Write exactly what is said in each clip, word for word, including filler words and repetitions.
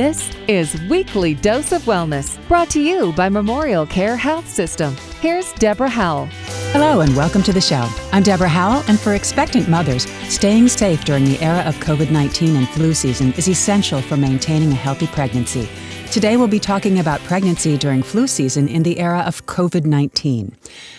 This is Weekly Dose of Wellness, brought to you by Memorial Care Health System. Here's Deborah Howell. Hello and welcome to the show. I'm Deborah Howell, and for expectant mothers, staying safe during the era of covid nineteen and flu season is essential for maintaining a healthy pregnancy. Today we'll be talking about pregnancy during flu season in the era of covid nineteen.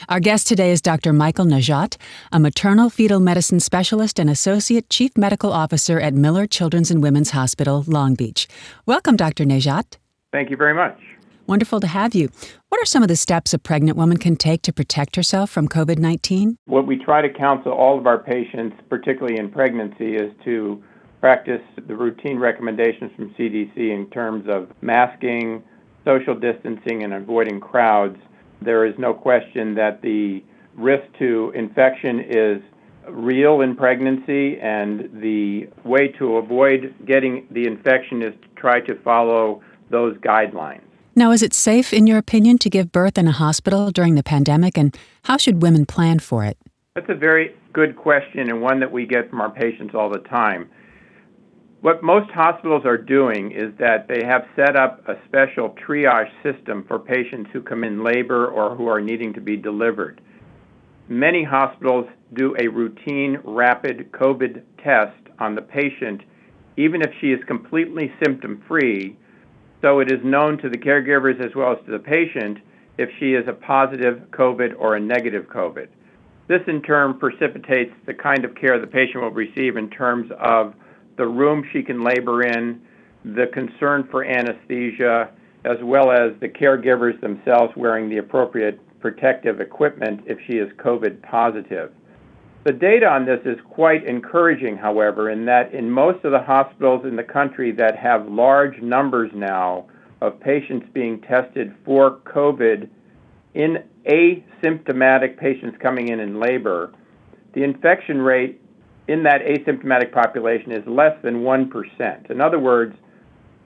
Our guest today is Doctor Michael Nejat, a maternal fetal medicine specialist and associate chief medical officer at Miller Children's and Women's Hospital, Long Beach. Welcome, Doctor Nejat. Thank you very much. Wonderful to have you. What are some of the steps a pregnant woman can take to protect herself from covid nineteen? What we try to counsel all of our patients, particularly in pregnancy, is to practice the routine recommendations from C D C in terms of masking, social distancing, and avoiding crowds. There is no question that the risk to infection is real in pregnancy, and the way to avoid getting the infection is to try to follow those guidelines. Now, is it safe, in your opinion, to give birth in a hospital during the pandemic, and how should women plan for it? That's a very good question, and one that we get from our patients all the time. What most hospitals are doing is that they have set up a special triage system for patients who come in labor or who are needing to be delivered. Many hospitals do a routine rapid COVID test on the patient, even if she is completely symptom-free, so it is known to the caregivers as well as to the patient if she is a positive COVID or a negative COVID. This in turn precipitates the kind of care the patient will receive in terms of the room she can labor in, the concern for anesthesia, as well as the caregivers themselves wearing the appropriate protective equipment if she is COVID positive. The data on this is quite encouraging, however, in that in most of the hospitals in the country that have large numbers now of patients being tested for COVID in asymptomatic patients coming in in labor, the infection rate in that asymptomatic population is less than one percent. In other words,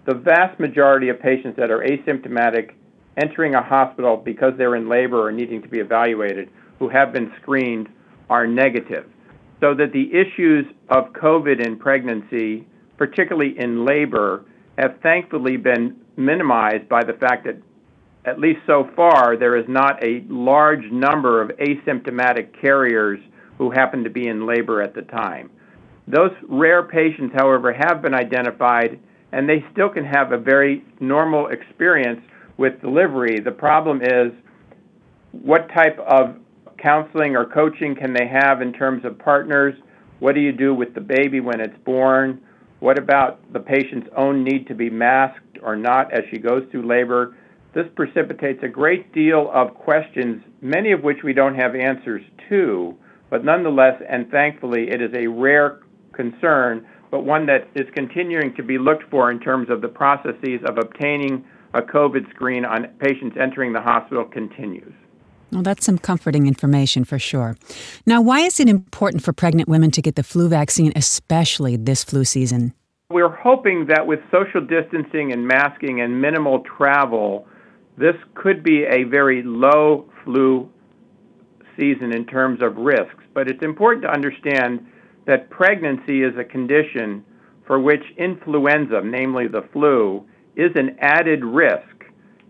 the vast majority of patients that are asymptomatic entering a hospital because they're in labor or needing to be evaluated who have been screened are negative, so that the issues of COVID in pregnancy, particularly in labor, have thankfully been minimized by the fact that, at least so far, there is not a large number of asymptomatic carriers who happen to be in labor at the time. Those rare patients, however, have been identified, and they still can have a very normal experience with delivery. The problem is what type of counseling or coaching can they have in terms of partners? What do you do with the baby when it's born? What about the patient's own need to be masked or not as she goes through labor? This precipitates a great deal of questions, many of which we don't have answers to, but nonetheless, and thankfully, it is a rare concern, but one that is continuing to be looked for in terms of the processes of obtaining a COVID screen on patients entering the hospital continues. Well, that's some comforting information for sure. Now, why is it important for pregnant women to get the flu vaccine, especially this flu season? We're hoping that with social distancing and masking and minimal travel, this could be a very low flu season in terms of risks. But it's important to understand that pregnancy is a condition for which influenza, namely the flu, is an added risk.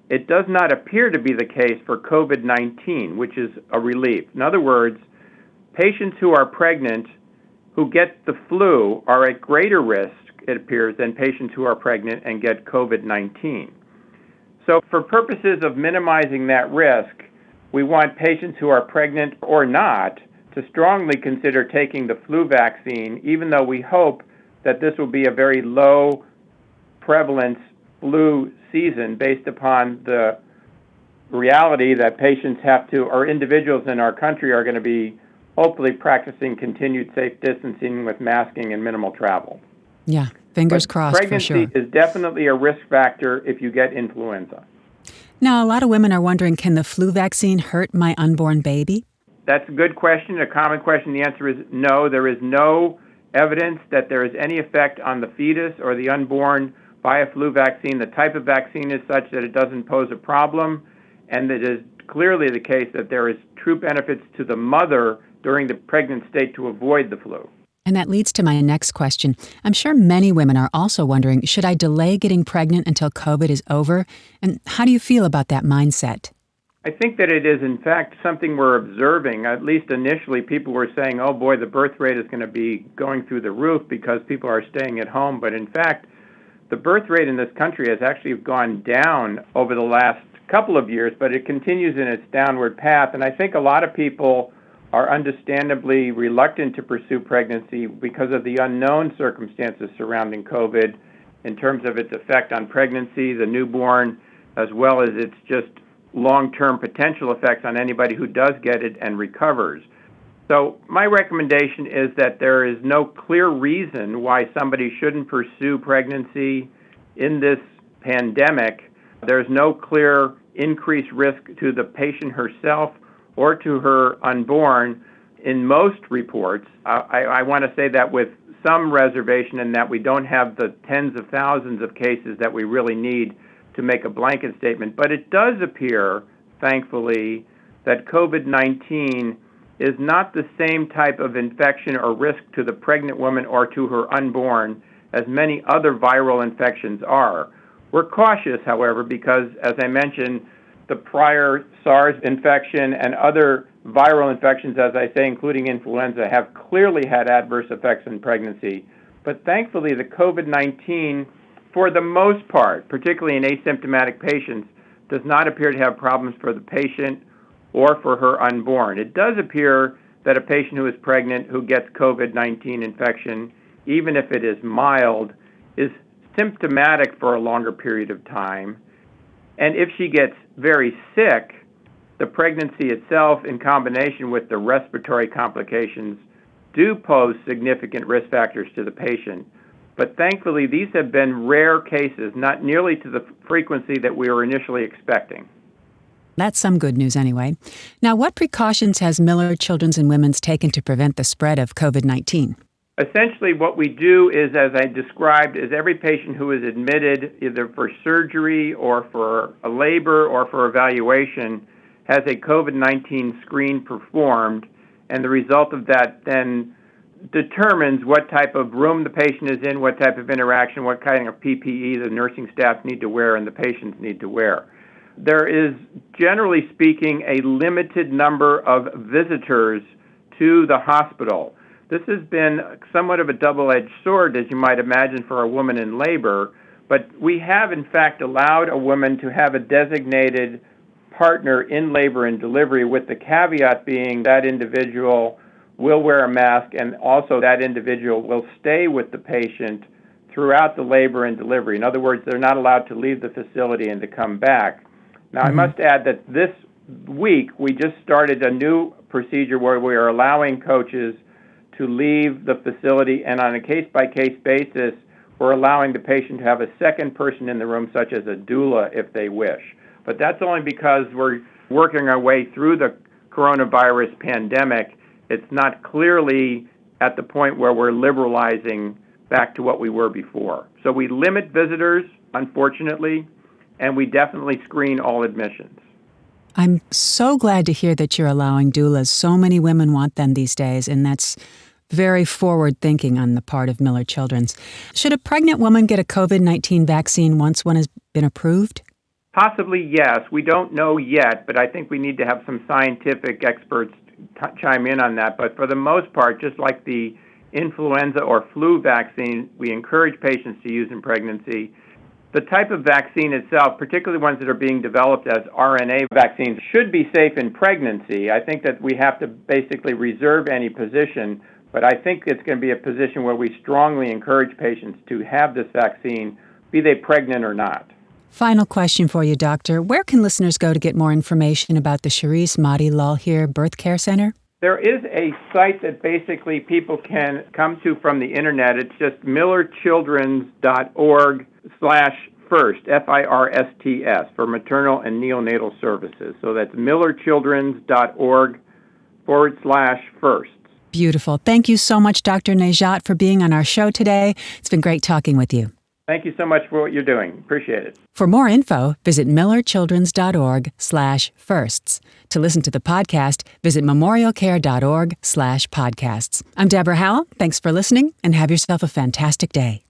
It does not appear to be the case for covid nineteen, which is a relief. In other words, patients who are pregnant who get the flu are at greater risk, it appears, than patients who are pregnant and get covid nineteen. So for purposes of minimizing that risk, we want patients who are pregnant or not to strongly consider taking the flu vaccine, even though we hope that this will be a very low prevalence flu season based upon the reality that patients have to, or individuals in our country are going to be hopefully practicing continued safe distancing with masking and minimal travel. Yeah, fingers but crossed for sure. Pregnancy is definitely a risk factor if you get influenza. Now, a lot of women are wondering, can the flu vaccine hurt my unborn baby? That's a good question, a common question. The answer is no. There is no evidence that there is any effect on the fetus or the unborn by a flu vaccine. The type of vaccine is such that it doesn't pose a problem, and it is clearly the case that there is true benefits to the mother during the pregnant state to avoid the flu. And that leads to my next question. I'm sure many women are also wondering, should I delay getting pregnant until COVID is over? And how do you feel about that mindset? I think that it is, in fact, something we're observing. At least initially, people were saying, oh, boy, the birth rate is going to be going through the roof because people are staying at home. But in fact, the birth rate in this country has actually gone down over the last couple of years, but it continues in its downward path. And I think a lot of people are understandably reluctant to pursue pregnancy because of the unknown circumstances surrounding COVID in terms of its effect on pregnancy, the newborn, as well as its just long-term potential effects on anybody who does get it and recovers. So my recommendation is that there is no clear reason why somebody shouldn't pursue pregnancy in this pandemic. There's no clear increased risk to the patient herself or to her unborn in most reports. I, I want to say that with some reservation in that we don't have the tens of thousands of cases that we really need to make a blanket statement, but it does appear, thankfully, that COVID nineteen is not the same type of infection or risk to the pregnant woman or to her unborn as many other viral infections are. We're cautious, however, because, as I mentioned, the prior SARS infection and other viral infections, as I say, including influenza, have clearly had adverse effects in pregnancy. But thankfully, the COVID nineteen, for the most part, particularly in asymptomatic patients, does not appear to have problems for the patient or for her unborn. It does appear that a patient who is pregnant who gets COVID nineteen infection, even if it is mild, is symptomatic for a longer period of time. And if she gets very sick, the pregnancy itself, in combination with the respiratory complications, do pose significant risk factors to the patient. But thankfully, these have been rare cases, not nearly to the frequency that we were initially expecting. That's some good news anyway. Now, what precautions has Miller Children's and Women's taken to prevent the spread of COVID nineteen? Essentially, what we do is, as I described, is every patient who is admitted either for surgery or for a labor or for evaluation has a COVID nineteen screen performed, and the result of that then determines what type of room the patient is in, what type of interaction, what kind of P P E the nursing staff need to wear and the patients need to wear. There is, generally speaking, a limited number of visitors to the hospital. This has been somewhat of a double-edged sword, as you might imagine, for a woman in labor, but we have, in fact, allowed a woman to have a designated partner in labor and delivery, with the caveat being that individual will wear a mask, and also that individual will stay with the patient throughout the labor and delivery. In other words, they're not allowed to leave the facility and to come back. Now, mm-hmm. I must add that this week we just started a new procedure where we are allowing coaches to leave the facility, and on a case-by-case basis, we're allowing the patient to have a second person in the room, such as a doula, if they wish. But that's only because we're working our way through the coronavirus pandemic. It's not clearly at the point where we're liberalizing back to what we were before. So we limit visitors, unfortunately, and we definitely screen all admissions. I'm so glad to hear that you're allowing doulas. So many women want them these days, and that's very forward thinking on the part of Miller Children's. Should a pregnant woman get a COVID nineteen vaccine once one has been approved? Possibly, yes. We don't know yet, but I think we need to have some scientific experts T- chime in on that, but for the most part, just like the influenza or flu vaccine we encourage patients to use in pregnancy, the type of vaccine itself, particularly ones that are being developed as R N A vaccines, should be safe in pregnancy. I think that we have to basically reserve any position, but I think it's going to be a position where we strongly encourage patients to have this vaccine, be they pregnant or not. Final question for you, Doctor. Where can listeners go to get more information about the Sharice Mahdi Lalhier Birth Care Center? There is a site that basically people can come to from the internet. It's just millerchildrens.org slash first, F I R S T S, for maternal and neonatal services. So that's millerchildrens.org forward slash first. Beautiful. Thank you so much, Doctor Nejat, for being on our show today. It's been great talking with you. Thank you so much for what you're doing. Appreciate it. For more info, visit millerchildrens dot org slash firsts. To listen to the podcast, visit memorialcare dot org slash podcasts. I'm Deborah Howell. Thanks for listening, and have yourself a fantastic day.